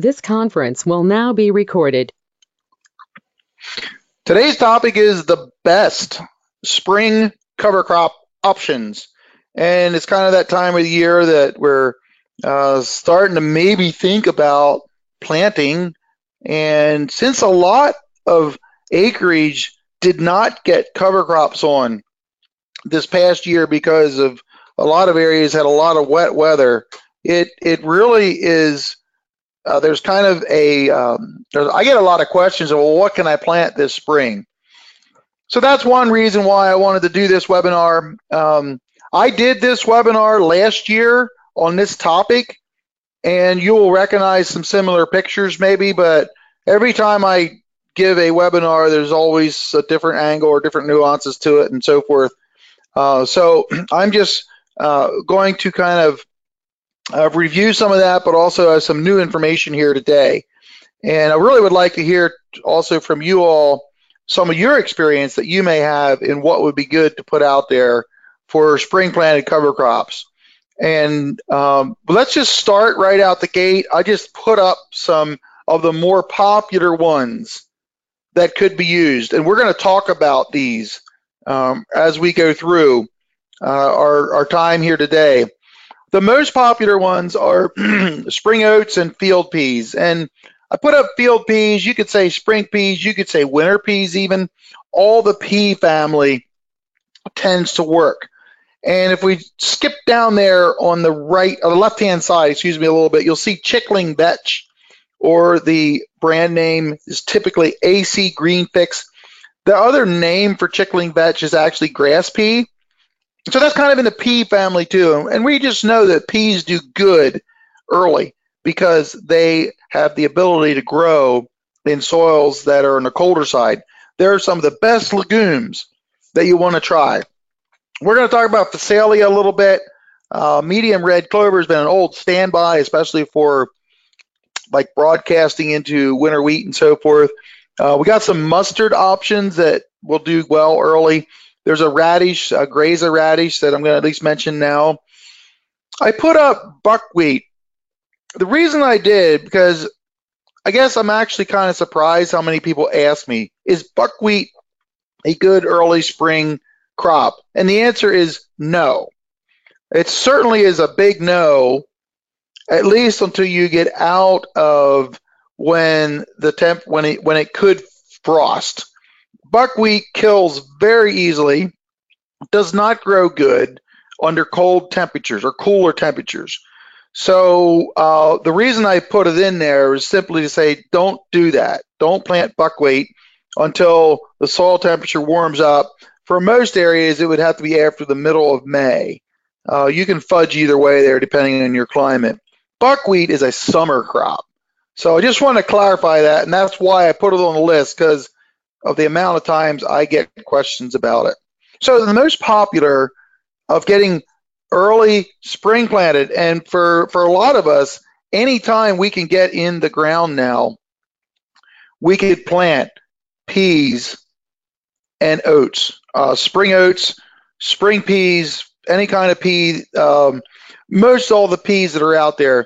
This conference will now be recorded. Today's topic is the best spring cover crop options. And it's kind of that time of the year that we're starting to maybe think about planting. And since a lot of acreage did not get cover crops on this past year because of a lot of areas had a lot of wet weather, it really is, there's kind of a, I get a lot of questions of, well, what can I plant this spring? So that's one reason why I wanted to do this webinar. I did this webinar last year on this topic, and you will recognize some similar pictures maybe, but every time I give a webinar, there's always a different angle or different nuances to it and so forth. So I'm just going to kind of review some of that, but also have some new information here today. And I really would like to hear also from you all some of your experience that you may have in what would be good to put out there for spring planted cover crops. And let's just start right out the gate. I just put up some of the more popular ones that could be used. And we're gonna talk about these as we go through our time here today. The most popular ones are spring oats and field peas. And I put up field peas, you could say spring peas, you could say winter peas even. All the pea family tends to work. And if we skip down there on the right, or the left-hand side, excuse me, a little bit, you'll see chickling vetch, or the brand name is typically AC Green Fix. The other name for chickling vetch is actually grass pea. So that's kind of in the pea family too. And we just know that peas do good early because they have the ability to grow in soils that are on the colder side. There are some of the best legumes that you want to try. We're going to talk about phacelia a little bit. Medium red clover has been an old standby, especially for like broadcasting into winter wheat and so forth. We got some mustard options that will do well early. There's a radish, a Graza radish, that I'm going to at least mention now. I put up buckwheat. The reason I did, because I guess I'm actually kind of surprised how many people ask me, is buckwheat a good early spring crop? And the answer is no. It certainly is a big no, at least until you get out of when the when it could frost. Buckwheat kills very easily, does not grow good under cold temperatures or cooler temperatures. So the reason I put it in there is simply to say, don't do that. Don't plant buckwheat until the soil temperature warms up. For most areas, it would have to be after the middle of May. You can fudge either way there depending on your climate. Buckwheat is a summer crop. So I just want to clarify that, and that's why I put it on the list, because of the amount of times I get questions about it. So the most popular of getting early spring planted, and for a lot of us, anytime we can get in the ground now, we could plant peas and oats, spring oats, spring peas, any kind of pea, most all the peas that are out there.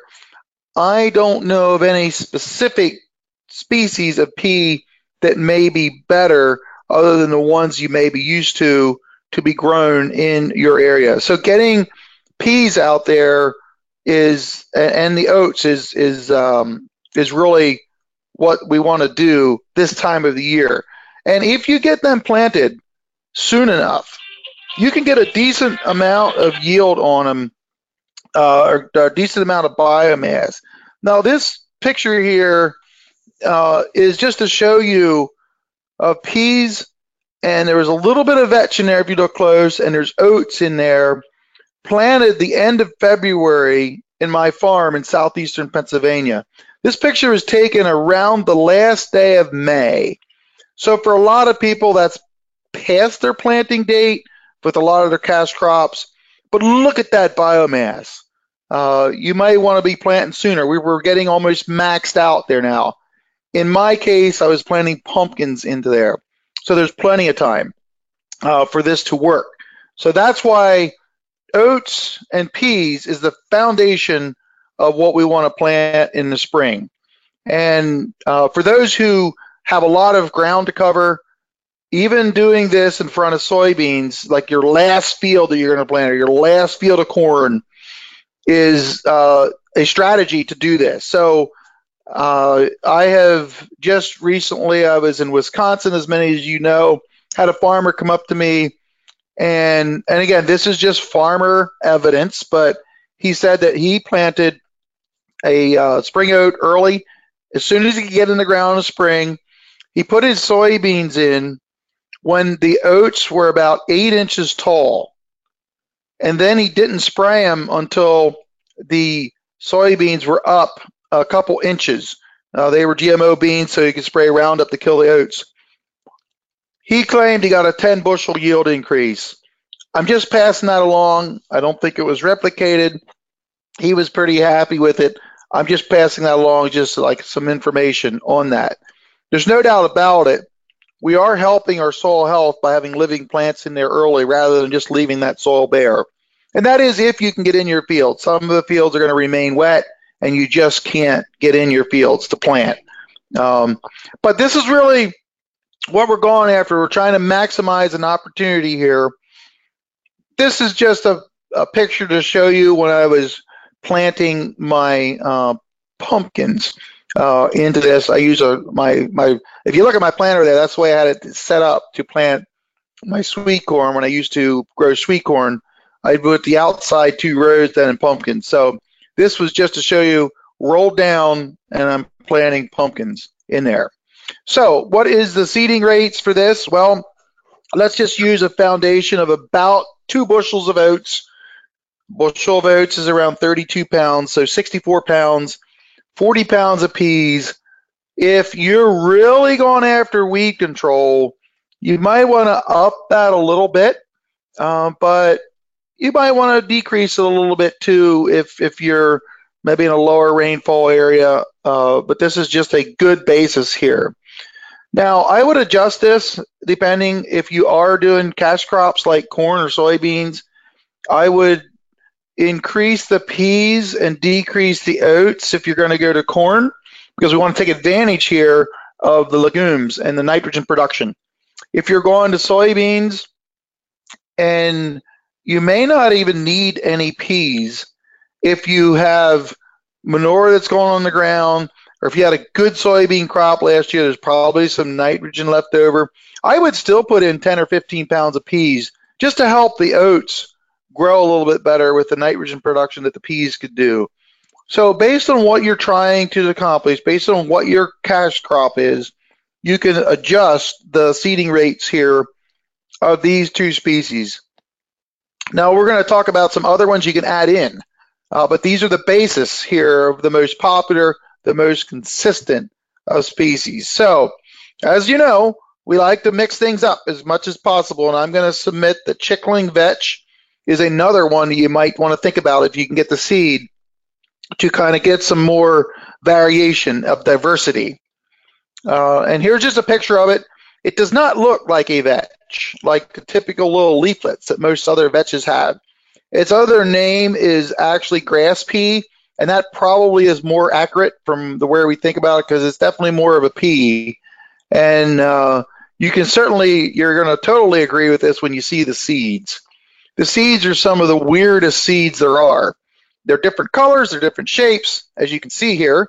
I don't know of any specific species of pea that may be better other than the ones you may be used to be grown in your area. So getting peas out there is, and the oats is really what we want to do this time of the year. And if you get them planted soon enough, you can get a decent amount of yield on them, or a decent amount of biomass. Now this picture here is just to show you peas, and there was a little bit of vetch in there if you look close, and there's oats in there, planted the end of February in my farm in southeastern Pennsylvania. This picture was taken around the last day of May. So for a lot of people, that's past their planting date with a lot of their cash crops, but look at that biomass. You may want to be planting sooner. We were getting almost maxed out there now. In my case, I was planting pumpkins into there. So there's plenty of time for this to work. So that's why oats and peas is the foundation of what we want to plant in the spring. And for those who have a lot of ground to cover, even doing this in front of soybeans, like your last field that you're going to plant or your last field of corn, is a strategy to do this. So I have just recently, I was in Wisconsin, as many as you know, had a farmer come up to me, and again, this is just farmer evidence, but he said that he planted a spring oat early. As soon as he could get in the ground in the spring, he put his soybeans in when the oats were about 8 inches tall. And then he didn't spray them until the soybeans were up a couple inches. They were GMO beans, so you could spray Roundup to kill the oats. He claimed he got a 10-bushel yield increase. I'm just passing that along. I don't think it was replicated. He was pretty happy with it. I'm just passing that along, just like some information on that. There's no doubt about it. We are helping our soil health by having living plants in there early rather than just leaving that soil bare. And that is if you can get in your field. Some of the fields are going to remain wet and you just can't get in your fields to plant. But this is really what we're going after. We're trying to maximize an opportunity here. This is just a picture to show you when I was planting my pumpkins into this. I use my if you look at my planter there, that's the way I had it set up to plant my sweet corn. When I used to grow sweet corn, I put the outside 2 rows then in pumpkins. So this was just to show you, rolled down, and I'm planting pumpkins in there. So what is the seeding rates for this? Well, let's just use a foundation of about 2 bushels of oats. A bushel of oats is around 32 pounds, so 64 pounds, 40 pounds of peas. If you're really going after weed control, you might want to up that a little bit, but you might want to decrease it a little bit too if you're maybe in a lower rainfall area, but this is just a good basis here. Now, I would adjust this depending if you are doing cash crops like corn or soybeans. I would increase the peas and decrease the oats if you're going to go to corn, because we want to take advantage here of the legumes and the nitrogen production. If you're going to soybeans, and you may not even need any peas if you have manure that's going on the ground, or if you had a good soybean crop last year, there's probably some nitrogen left over. I would still put in 10 or 15 pounds of peas just to help the oats grow a little bit better with the nitrogen production that the peas could do. So based on what you're trying to accomplish, based on what your cash crop is, you can adjust the seeding rates here of these 2 species. Now we're going to talk about some other ones you can add in, but these are the basis here of the most popular, the most consistent of species. So as you know, we like to mix things up as much as possible, and I'm going to submit the chickling vetch is another one you might want to think about if you can get the seed to kind of get some more variation of diversity. And here's just a picture of it. It does not look like a vetch, like the typical little leaflets that most other vetches have. Its other name is actually grass pea, and that probably is more accurate from the way we think about it, because it's definitely more of a pea. And you can certainly, you're going to totally agree with this when you see the seeds. The seeds are some of the weirdest seeds there are. They're different colors, they're different shapes, as you can see here.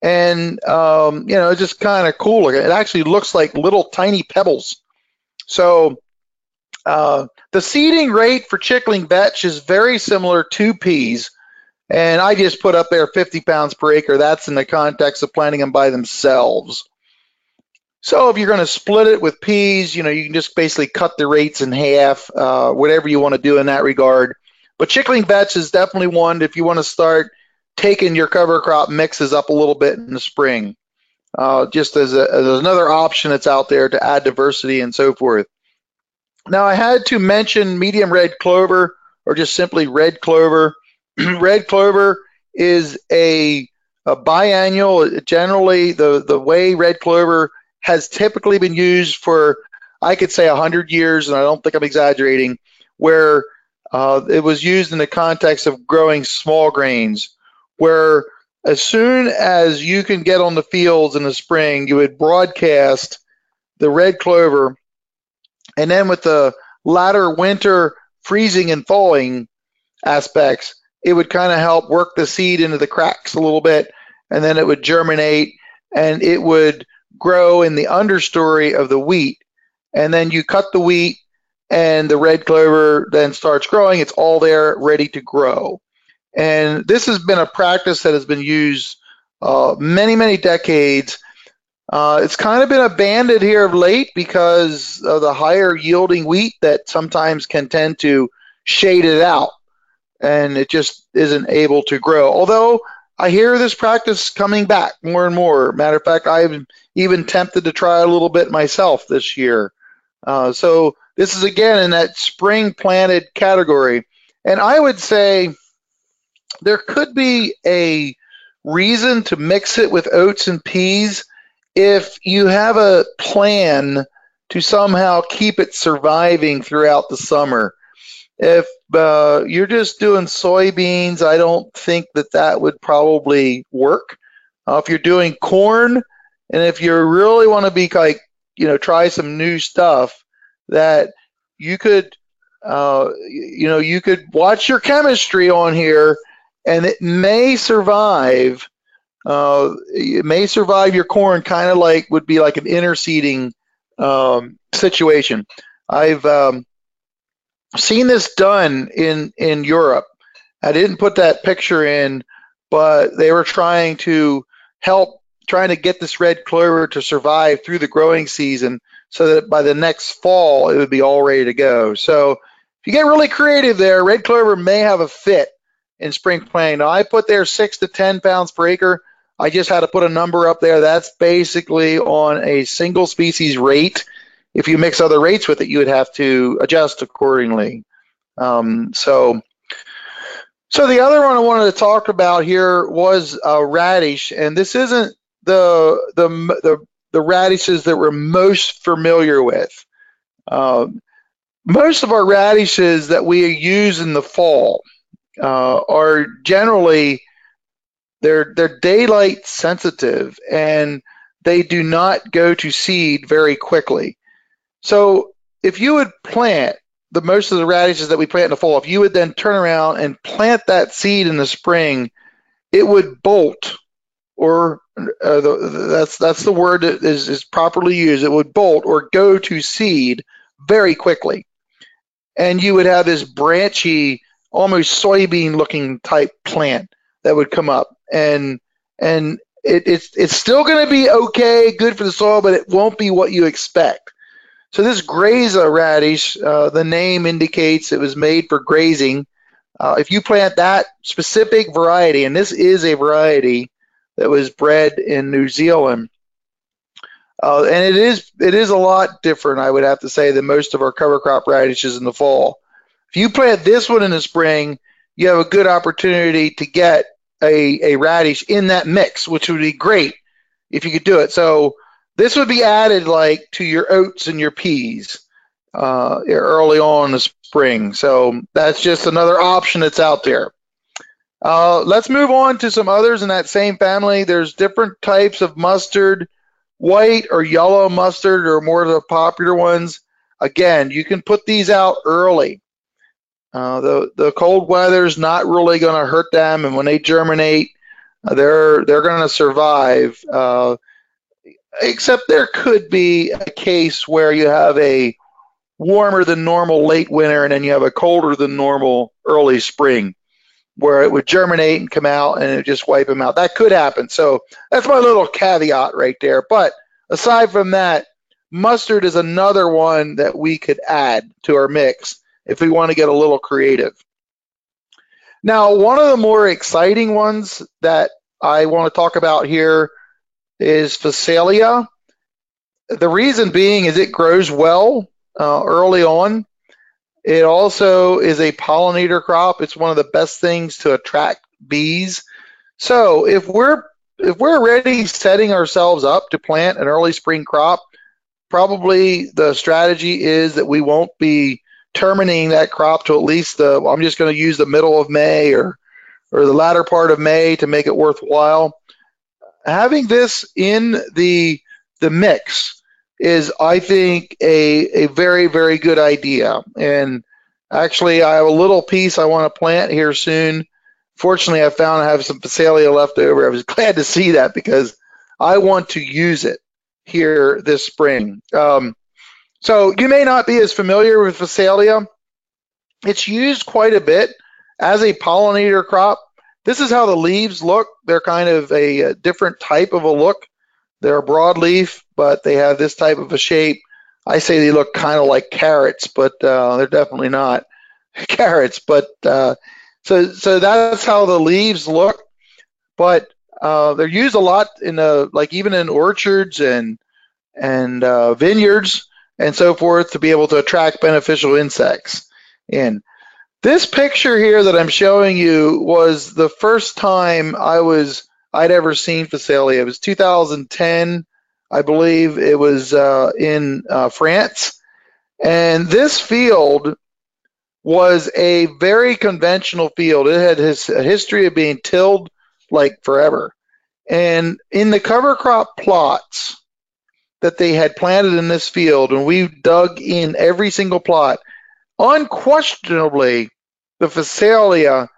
And, you know, it's just kind of cool. It actually looks like little tiny pebbles. So the seeding rate for chickling vetch is very similar to peas. And I just put up there 50 pounds per acre. That's in the context of planting them by themselves. So if you're going to split it with peas, you know, you can just basically cut the rates in half, whatever you want to do in that regard. But chickling vetch is definitely one if you want to start taking your cover crop mixes up a little bit in the spring, just as another option that's out there to add diversity and so forth. Now, I had to mention medium red clover, or just simply red clover. Red clover is a biannual. Generally, the way red clover has typically been used for, I could say, 100 years, and I don't think I'm exaggerating, where it was used in the context of growing small grains, where as soon as you can get on the fields in the spring, you would broadcast the red clover, and then with the latter winter freezing and thawing aspects, it would kind of help work the seed into the cracks a little bit, and then it would germinate and it would grow in the understory of the wheat. And then you cut the wheat and the red clover then starts growing. It's all there ready to grow. And this has been a practice that has been used many, many decades. It's kind of been abandoned here of late because of the higher yielding wheat that sometimes can tend to shade it out, and it just isn't able to grow. Although I hear this practice coming back more and more. Matter of fact, I'm even tempted to try a little bit myself this year. So this is again in that spring planted category. And I would say there could be a reason to mix it with oats and peas if you have a plan to somehow keep it surviving throughout the summer. If you're just doing soybeans, I don't think that that would probably work. If you're doing corn, and if you really want to be like, you know, try some new stuff, that you could, you could watch your chemistry on here, and it may survive. It may survive your corn, kind of like would be like an interseeding situation. I've seen this done in Europe. I didn't put that picture in, but they were trying to get this red clover to survive through the growing season so that by the next fall it would be all ready to go. So if you get really creative there, red clover may have a fit in spring planting. Now, I put there 6 to 10 pounds per acre. I just had to put a number up there. That's basically on a single species rate. If you mix other rates with it, you would have to adjust accordingly. So the other one I wanted to talk about here was radish, and this isn't the radishes that we're most familiar with. Most of our radishes that we use in the fall are generally they're daylight sensitive, and they do not go to seed very quickly. So if you would plant most of the radishes that we plant in the fall, if you would then turn around and plant that seed in the spring, it would bolt, or that's the word that is properly used. It would bolt or go to seed very quickly. And you would have this branchy, almost soybean looking type plant that would come up. And it's still gonna be okay, good for the soil, but it won't be what you expect. So this Graza radish, the name indicates it was made for grazing. If you plant that specific variety, and this is a variety that was bred in New Zealand, and it is a lot different, I would have to say, than most of our cover crop radishes in the fall. If you plant this one in the spring, you have a good opportunity to get a radish in that mix, which would be great if you could do it. So this would be added like to your oats and your peas early on in the spring. So that's just another option that's out there. Let's move on to some others in that same family. There's different types of mustard, white or yellow mustard or more of the popular ones. Again, you can put these out early. The cold weather's not really going to hurt them, and when they germinate, they're going to survive. Except there could be a case where you have a warmer than normal late winter, and then you have a colder than normal early spring, where it would germinate and come out, and it would just wipe them out. That could happen. So that's my little caveat right there. But aside from that, mustard is another one that we could add to our mix if we want to get a little creative. Now, one of the more exciting ones that I want to talk about here is Phacelia. The reason being is it grows well early on. It also is a pollinator crop. It's one of the best things to attract bees. So if we're already setting ourselves up to plant an early spring crop, probably the strategy is that we won't be terminating that crop to at least I'm just going to use the middle of May or or the latter part of May to make it worthwhile. Having this in the mix is, I think, a very, very good idea. And actually, I have a little piece I want to plant here soon. Fortunately, I found I have some Phacelia left over. I was glad to see that because I want to use it here this spring. So you may not be as familiar with Phacelia. It's used quite a bit as a pollinator crop. This is how the leaves look. They're kind of a different type of a look. They're broadleaf, but they have this type of a shape. I say they look kind of like carrots, but they're definitely not carrots. But so that's how the leaves look. But they're used a lot in even in orchards and vineyards and so forth to be able to attract beneficial insects in. This picture here that I'm showing you was the first time I'd ever seen Phacelia. It was 2010, I believe. It was in France, and this field was a very conventional field. It had a history of being tilled like forever, and in the cover crop plots that they had planted in this field, and we dug in every single plot, unquestionably, the Phacelia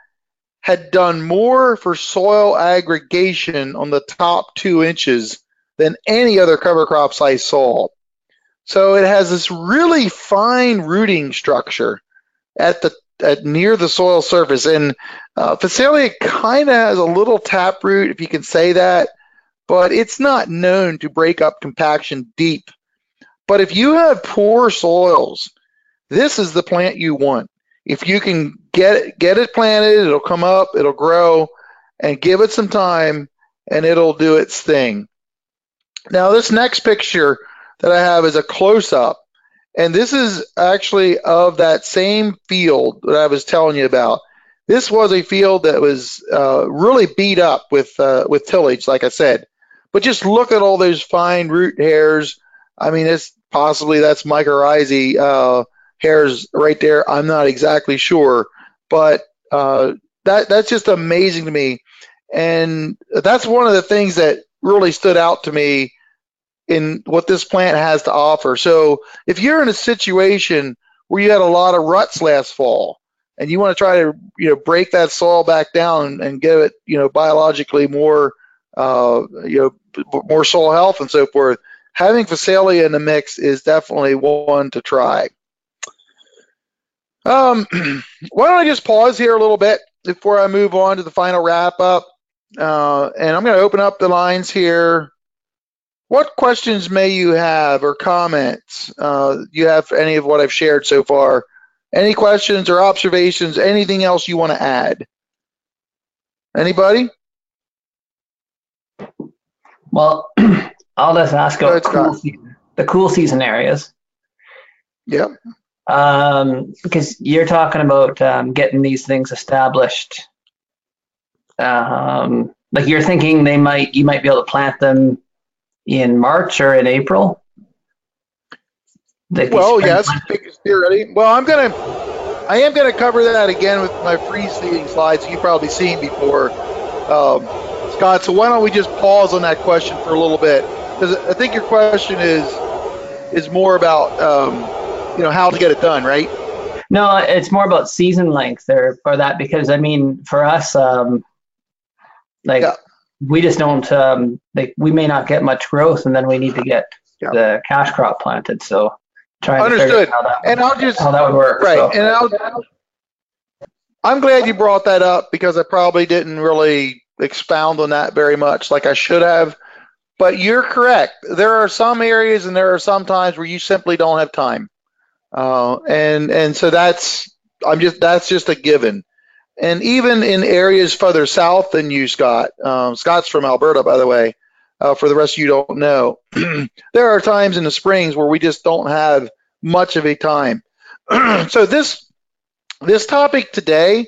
had done more for soil aggregation on the top 2 inches than any other cover crops I saw. So it has this really fine rooting structure near the soil surface, and Phacelia kind of has a little taproot, if you can say that, but it's not known to break up compaction deep. But if you have poor soils, this is the plant you want. If you can get it planted, it'll come up, it'll grow, and give it some time, and it'll do its thing. Now, this next picture that I have is a close-up, and this is actually of that same field that I was telling you about. This was a field that was really beat up with tillage, like I said. But just look at all those fine root hairs. I mean, that's mycorrhizae hairs right there. I'm not exactly sure, but that's just amazing to me, and that's one of the things that really stood out to me in what this plant has to offer. So if you're in a situation where you had a lot of ruts last fall and you want to try to break that soil back down and give it biologically more more soil health and so forth, having Phacelia in the mix is definitely one to try. Why don't I just pause here a little bit before I move on to the final wrap up, and I'm going to open up the lines here. What questions may you have or comments you have for any of what I've shared so far? Any questions or observations, anything else you want to add? Anybody? Well, I'll just ask about the cool season areas. Yep. Because you're talking about getting these things established, like you're thinking you might be able to plant them in March or in April. Well, yes, theoretically. Well, I am gonna cover that again with my free-seeding slides you've probably seen before, Scott. So why don't we just pause on that question for a little bit, because I think your question is more about how to get it done, right? No, it's more about season length or that, because I mean, for us, we just don't, we may not get much growth, and then we need to get the cash crop planted. So trying to figure out how that would work. Right, so. And I'm glad you brought that up, because I probably didn't really expound on that very much, like I should have. But you're correct. There are some areas, and there are some times where you simply don't have time. And so that's just a given. And even in areas further south than you, Scott, Scott's from Alberta, by the way, for the rest of you don't know, there are times in the springs where we just don't have much of a time. So this topic today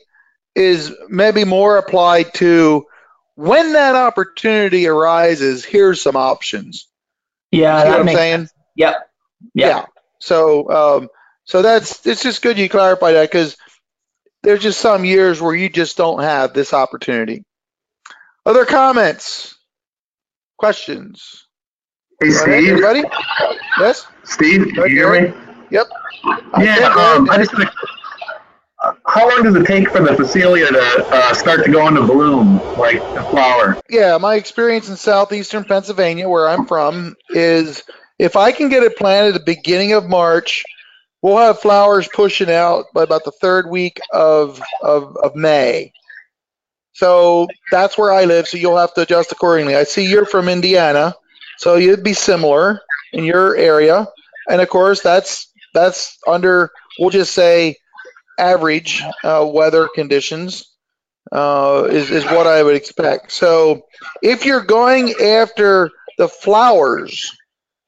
is maybe more applied to when that opportunity arises, here's some options. Yeah. You know what I'm saying? Yep. Yeah. So that's, it's just good you clarified that, because There's just some years where you just don't have this opportunity. Other comments, questions? Hey, Steve. Right, everybody? Yes? Steve, can you hear me? Yep. Yeah, how long does it take for the Phacelia to start to go into bloom, like a flower? Yeah, my experience in southeastern Pennsylvania, where I'm from, is if I can get it planted at the beginning of March, we'll have flowers pushing out by about the third week of May. So that's where I live, so you'll have to adjust accordingly. I see you're from Indiana, so you'd be similar in your area. And, of course, that's under, we'll just say, average weather conditions is what I would expect. So if you're going after the flowers,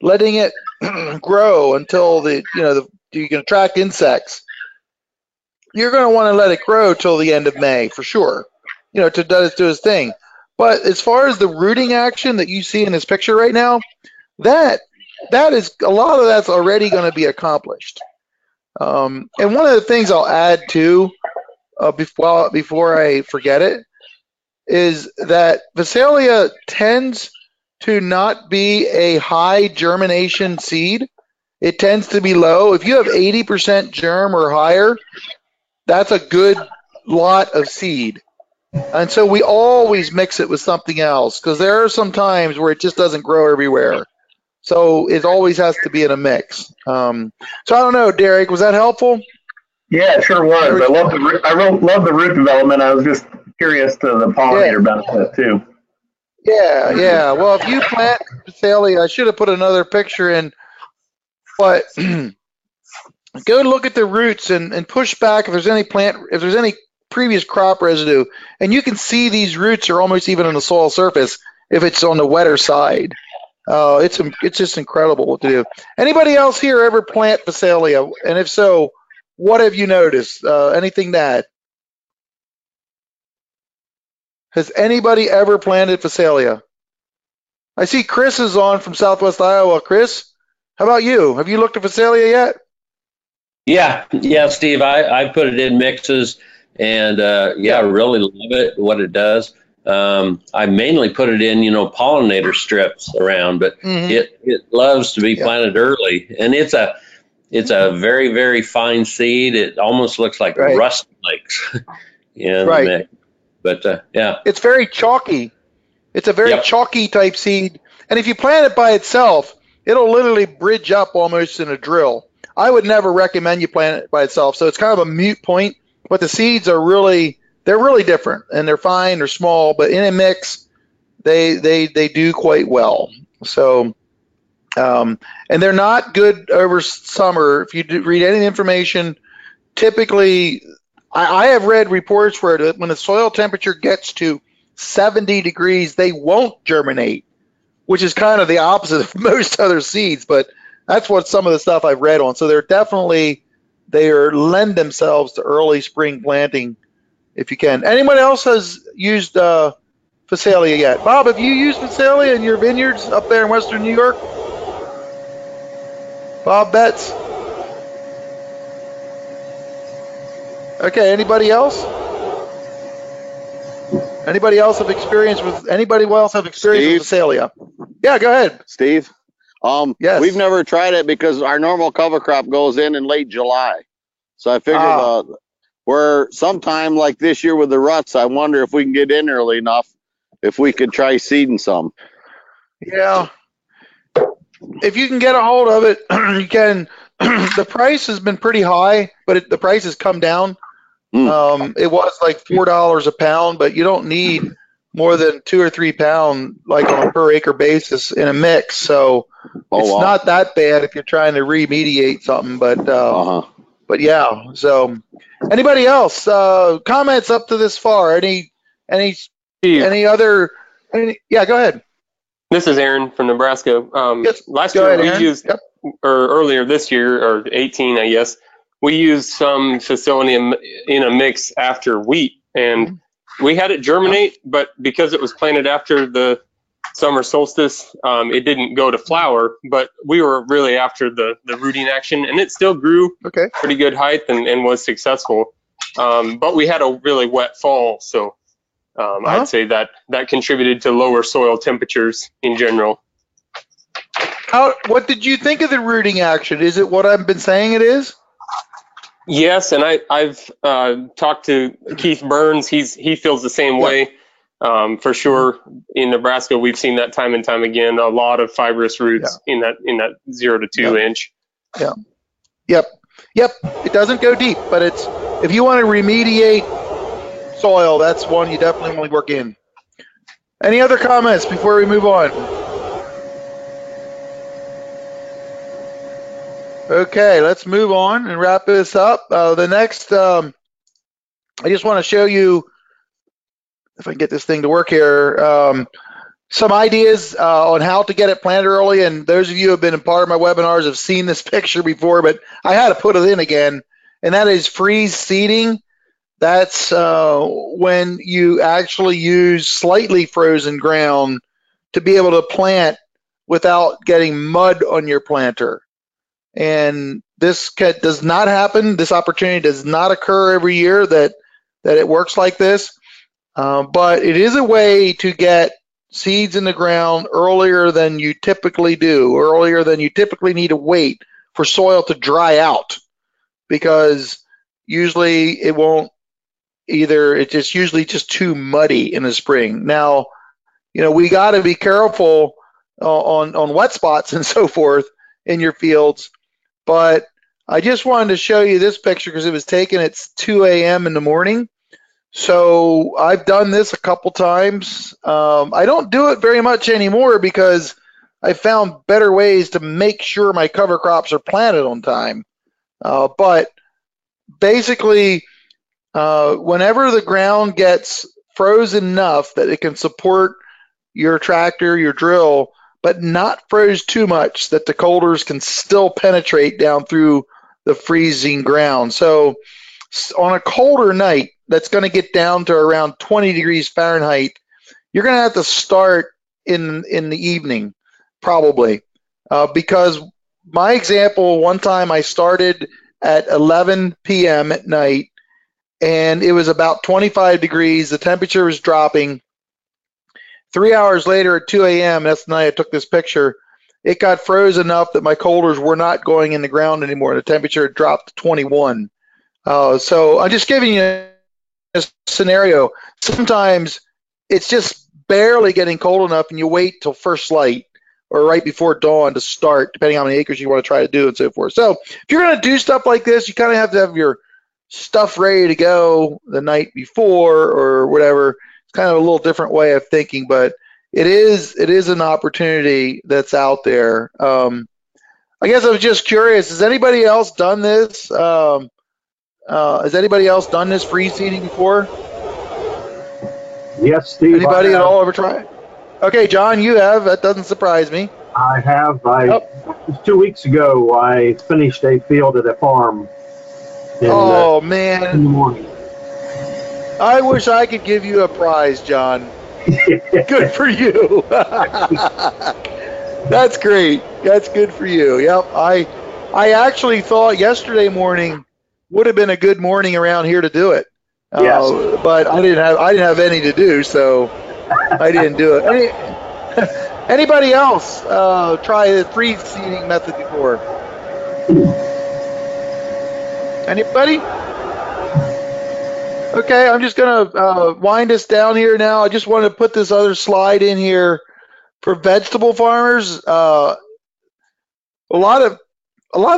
letting it grow until the, you know, you can attract insects, you're going to want to let it grow till the end of May for sure, you know, to do its thing. But as far as the rooting action that you see in this picture right now, that is, a lot of that's already going to be accomplished. And one of the things I'll add too, before I forget it, is that Phacelia tends to not be a high germination seed. It tends to be low. If you have 80% germ or higher, that's a good lot of seed. And so we always mix it with something else, because there are some times where it just doesn't grow everywhere. So it always has to be in a mix. So I don't know, Derek, was that helpful? Yeah, it sure was. I love the root development. I was just curious to the pollinator benefit too. Yeah, yeah. Well, if you plant Phacelia, I should have put another picture in, but go look at the roots and push back if there's any previous crop residue, and you can see these roots are almost even on the soil surface if it's on the wetter side. It's just incredible what to do. Anybody else here ever plant Phacelia? And if so, what have you noticed? Anything to add? Has anybody ever planted Phacelia? I see Chris is on from Southwest Iowa. Chris, how about you? Have you looked at Phacelia yet? Yeah, Steve. I put it in mixes, and I really love it, what it does. I mainly put it in, pollinator strips around, but it loves to be planted early, and it's a very, very fine seed. It almost looks like rust flakes. But it's very chalky. It's a very chalky type seed, and if you plant it by itself, it'll literally bridge up almost in a drill. I would never recommend you plant it by itself. So it's kind of a moot point, but the seeds are really, they're really different, and they're fine, they're small, but in a mix, they do quite well. So, and they're not good over summer. If you read any information, typically, I have read reports where when the soil temperature gets to 70 degrees, they won't germinate, which is kind of the opposite of most other seeds, but that's what some of the stuff I've read on. So they're definitely, lend themselves to early spring planting, if you can. Anyone else has used Phacelia yet? Bob, have you used Phacelia in your vineyards up there in western New York? Bob Betts? Okay, anybody else? Anybody else have experience with Phacelia? Yeah, go ahead. Steve? Yes. We've never tried it because our normal cover crop goes in late July. So I figured where sometime like this year with the ruts, I wonder if we can get in early enough, if we could try seeding some. Yeah. If you can get a hold of it, you can. The price has been pretty high, but the price has come down. It was like $4 a pound, but you don't need more than 2 or 3 pounds like on a per acre basis in a mix. So it's not that bad if you're trying to remediate something, but But yeah, so anybody else? Comments up to this far? Yeah, go ahead. This is Aaron from Nebraska. Earlier this year, or 2018, I guess, we used some Phacelia in a mix after wheat, and we had it germinate, but because it was planted after the summer solstice, it didn't go to flower, but we were really after the rooting action, and it still grew pretty good height and was successful. But we had a really wet fall, so I'd say that contributed to lower soil temperatures in general. What did you think of the rooting action? Is it what I've been saying it is? Yes, and I've talked to Keith Burns. He feels the same way, for sure. In Nebraska, we've seen that time and time again. A lot of fibrous roots in that 0 to 2 inch. Yeah. Yep. It doesn't go deep, but it's if you want to remediate soil, that's one you definitely want to work in. Any other comments before we move on? Okay, let's move on and wrap this up. The next, I just want to show you, if I can get this thing to work here, some ideas on how to get it planted early. And those of you who have been a part of my webinars have seen this picture before, but I had to put it in again. And that is freeze seeding. That's when you actually use slightly frozen ground to be able to plant without getting mud on your planter. And this does not happen. This opportunity does not occur every year that it works like this. But it is a way to get seeds in the ground earlier than you typically do, earlier than you typically need to wait for soil to dry out, because usually it won't either. It's just usually just too muddy in the spring. Now, you know, we got to be careful on wet spots and so forth in your fields. But I just wanted to show you this picture because it was taken at 2 a.m. in the morning. So I've done this a couple times. I don't do it very much anymore because I found better ways to make sure my cover crops are planted on time. But basically, whenever the ground gets frozen enough that it can support your tractor, your drill, but not froze too much that the colders can still penetrate down through the freezing ground. So on a colder night, that's going to get down to around 20 degrees Fahrenheit. You're going to have to start in the evening, probably, because my example, one time I started at 11 p.m. at night, and it was about 25 degrees. The temperature was dropping. 3 hours later at 2 a.m., that's the night I took this picture, it got frozen enough that my colders were not going in the ground anymore. The temperature dropped to 21. So I'm just giving you a scenario. Sometimes it's just barely getting cold enough and you wait till first light or right before dawn to start, depending on how many acres you want to try to do and so forth. So if you're going to do stuff like this, you kind of have to have your stuff ready to go the night before or whatever. It's kind of a little different way of thinking, but it is an opportunity that's out there. I guess I was just curious, has anybody else done this? Has anybody else done this free seeding before? Yes, Steve. Anybody at all ever try it? Okay, John, you have. That doesn't surprise me. I have. It was 2 weeks ago I finished a field at a farm. Oh, man. In the morning. I wish I could give you a prize, John. Good for you. That's great. That's good for you. Yep. I actually thought yesterday morning would have been a good morning around here to do it. Yes. But I didn't have any to do, so I didn't do it. Anybody else try the free seeding method before? Anybody? Okay, I'm just going to wind us down here now. I just wanted to put this other slide in here for vegetable farmers. A lot of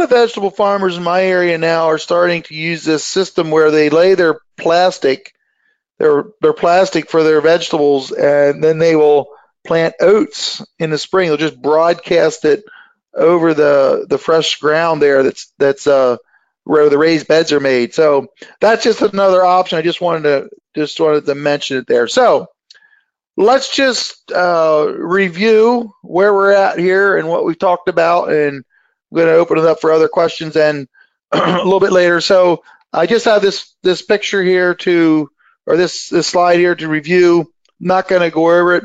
vegetable farmers in my area now are starting to use this system where they lay their plastic for their vegetables, and then they will plant oats in the spring. They'll just broadcast it over the fresh ground there. That's where the raised beds are made. So that's just another option. I just wanted to mention it there. So let's just review where we're at here and what we've talked about, and I'm going to open it up for other questions and a little bit later. So I just have this picture here or this slide here to review. I'm not going to go over it,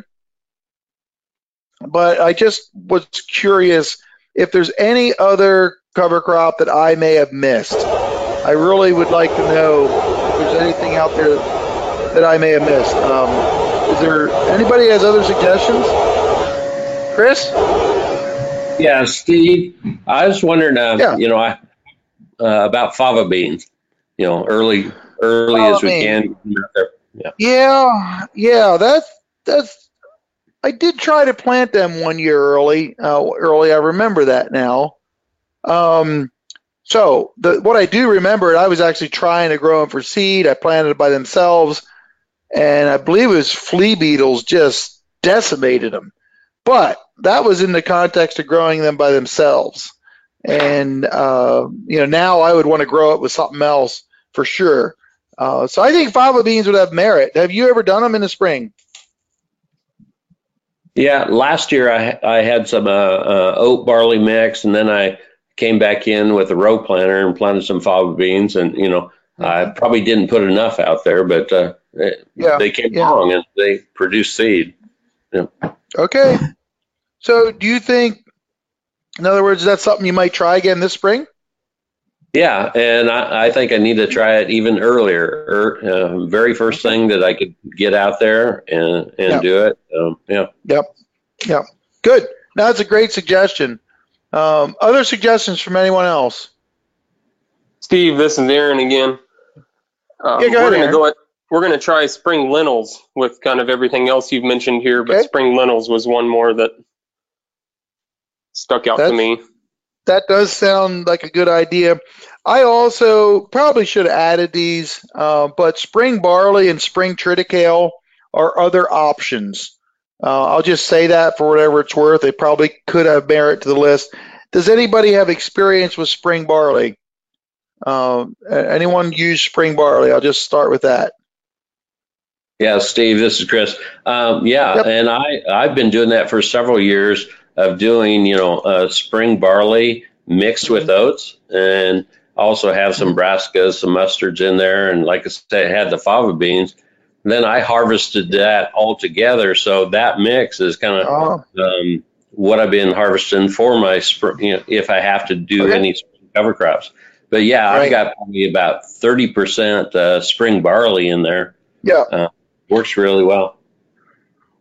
but I just was curious if there's any other cover crop that I may have missed. I really would like to know there's anything out there that I may have missed. Is there anybody has other suggestions? Chris? Yeah, Steve, I was wondering, you know, about fava beans, you know, early fava as we beans. Can. Yeah, that's. I did try to plant them one year early. I remember that now. So what I do remember, I was actually trying to grow them for seed. I planted it by themselves, and I believe it was flea beetles just decimated them. But that was in the context of growing them by themselves. And, you know, now I would want to grow it with something else for sure. So I think fava beans would have merit. Have you ever done them in the spring? Yeah, last year I had some oat barley mix, and then I came back in with a row planter and planted some fava beans. And, you know, I probably didn't put enough out there, but they came along and they produced seed. Yeah. Okay. So do you think, in other words, that's something you might try again this spring? Yeah, and I think I need to try it even earlier, very first thing that I could get out there and do it. Yep. Good. Now, that's a great suggestion. Other suggestions from anyone else? Steve, this is Aaron again. We're going to try spring lentils with kind of everything else you've mentioned here, but spring lentils was one more that stuck out to me. That does sound like a good idea. I also probably should have added these, but spring barley and spring triticale are other options. I'll just say that for whatever it's worth. They probably could have merit to the list. Does anybody have experience with spring barley? Anyone use spring barley? I'll just start with that. Yeah, Steve, this is Chris. And I've been doing that for several years, of doing, you know, spring barley mixed with oats, and also have some brassicas, some mustards in there. And like I said, I had the fava beans. And then I harvested that all together. So that mix is kind of what I've been harvesting for my spring, you know, if I have to do any spring cover crops. But yeah, I got probably about 30% spring barley in there. Yeah. Works really well.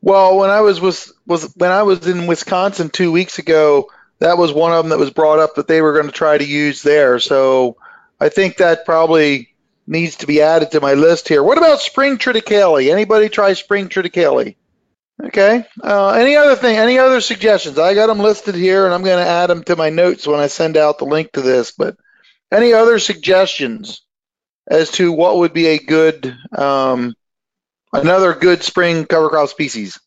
Well, when I was in Wisconsin 2 weeks ago, that was one of them that was brought up that they were going to try to use there. So I think that probably needs to be added to my list here. What about spring triticale? Anybody try spring triticale? Okay. Any other suggestions? I got them listed here, and I'm going to add them to my notes when I send out the link to this. But any other suggestions as to what would be a good another good spring cover crop species?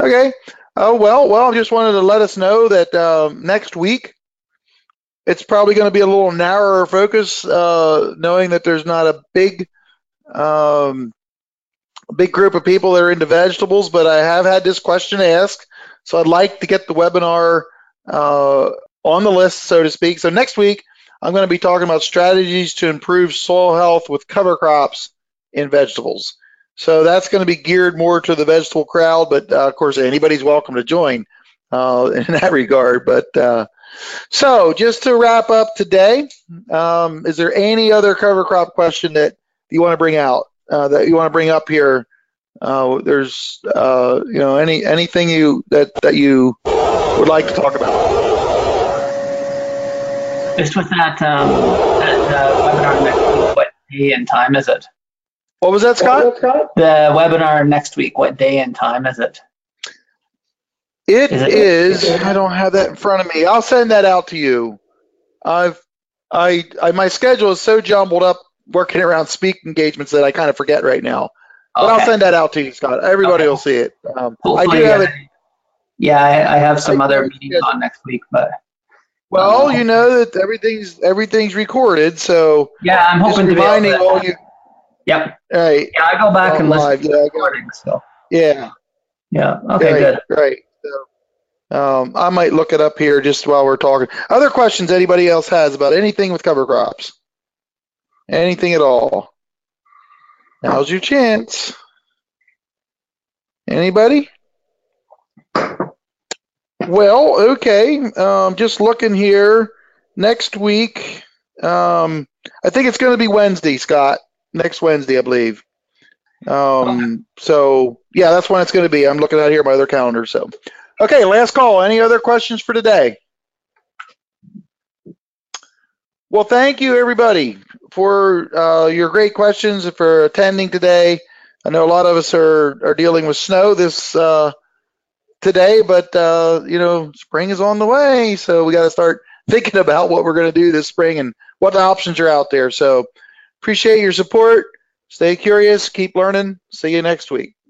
Okay. Oh, well, I just wanted to let us know that next week it's probably going to be a little narrower focus, knowing that there's not a big group of people that are into vegetables, but I have had this question asked, so I'd like to get the webinar on the list, so to speak. So next week, I'm going to be talking about strategies to improve soil health with cover crops in vegetables. So that's going to be geared more to the vegetable crowd, but of course anybody's welcome to join in that regard. But so just to wrap up today, is there any other cover crop question that you want to bring out, that you want to bring up here? There's you know, anything that you would like to talk about? Just with that webinar next week, what day and time is it? What was that, Scott? The webinar next week, what day and time is it? It is. I don't have that in front of me. I'll send that out to you. My schedule is so jumbled up working around speak engagements that I kind of forget right now. But I'll send that out to you, Scott. Everybody will see it. I have some other meetings on next week, but. Well, you know that everything's recorded, so. Yeah, I'm hoping to be able to. All you. Yep. Right. Yeah, I go back and listen to the recording. So. Yeah. Yeah. Okay. Good. Right. So, I might look it up here just while we're talking. Other questions anybody else has about anything with cover crops? Anything at all? Now's your chance. Anybody? Well, okay. Just looking here. Next week, I think it's going to be Wednesday, Scott. next Wednesday, I believe. So yeah, that's when it's going to be. I'm looking out here at my other calendar. So, okay, last call. Any other questions for today? Well, thank you everybody for your great questions and for attending today. I know a lot of us are dealing with snow this today, but you know, spring is on the way, so we got to start thinking about what we're going to do this spring and what the options are out there. So, appreciate your support. Stay curious, keep learning. See you next week.